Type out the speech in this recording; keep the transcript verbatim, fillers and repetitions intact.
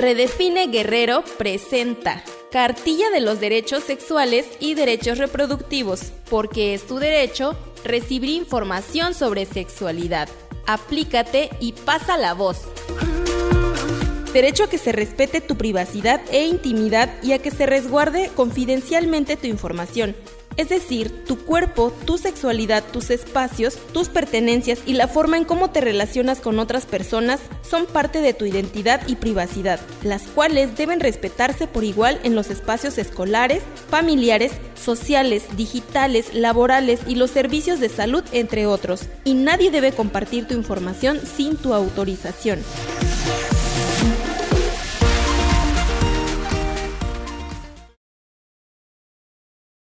Redefine Guerrero presenta Cartilla de los derechos sexuales y derechos reproductivos, porque es tu derecho recibir información sobre sexualidad. Aplícate y pasa la voz. Derecho a que se respete tu privacidad e intimidad y a que se resguarde confidencialmente tu información, es decir, tu cuerpo, tu sexualidad, tus espacios, tus pertenencias y la forma en cómo te relacionas con otras personas son parte de tu identidad y privacidad, las cuales deben respetarse por igual en los espacios escolares, familiares, sociales, digitales, laborales y los servicios de salud, entre otros, y nadie debe compartir tu información sin tu autorización.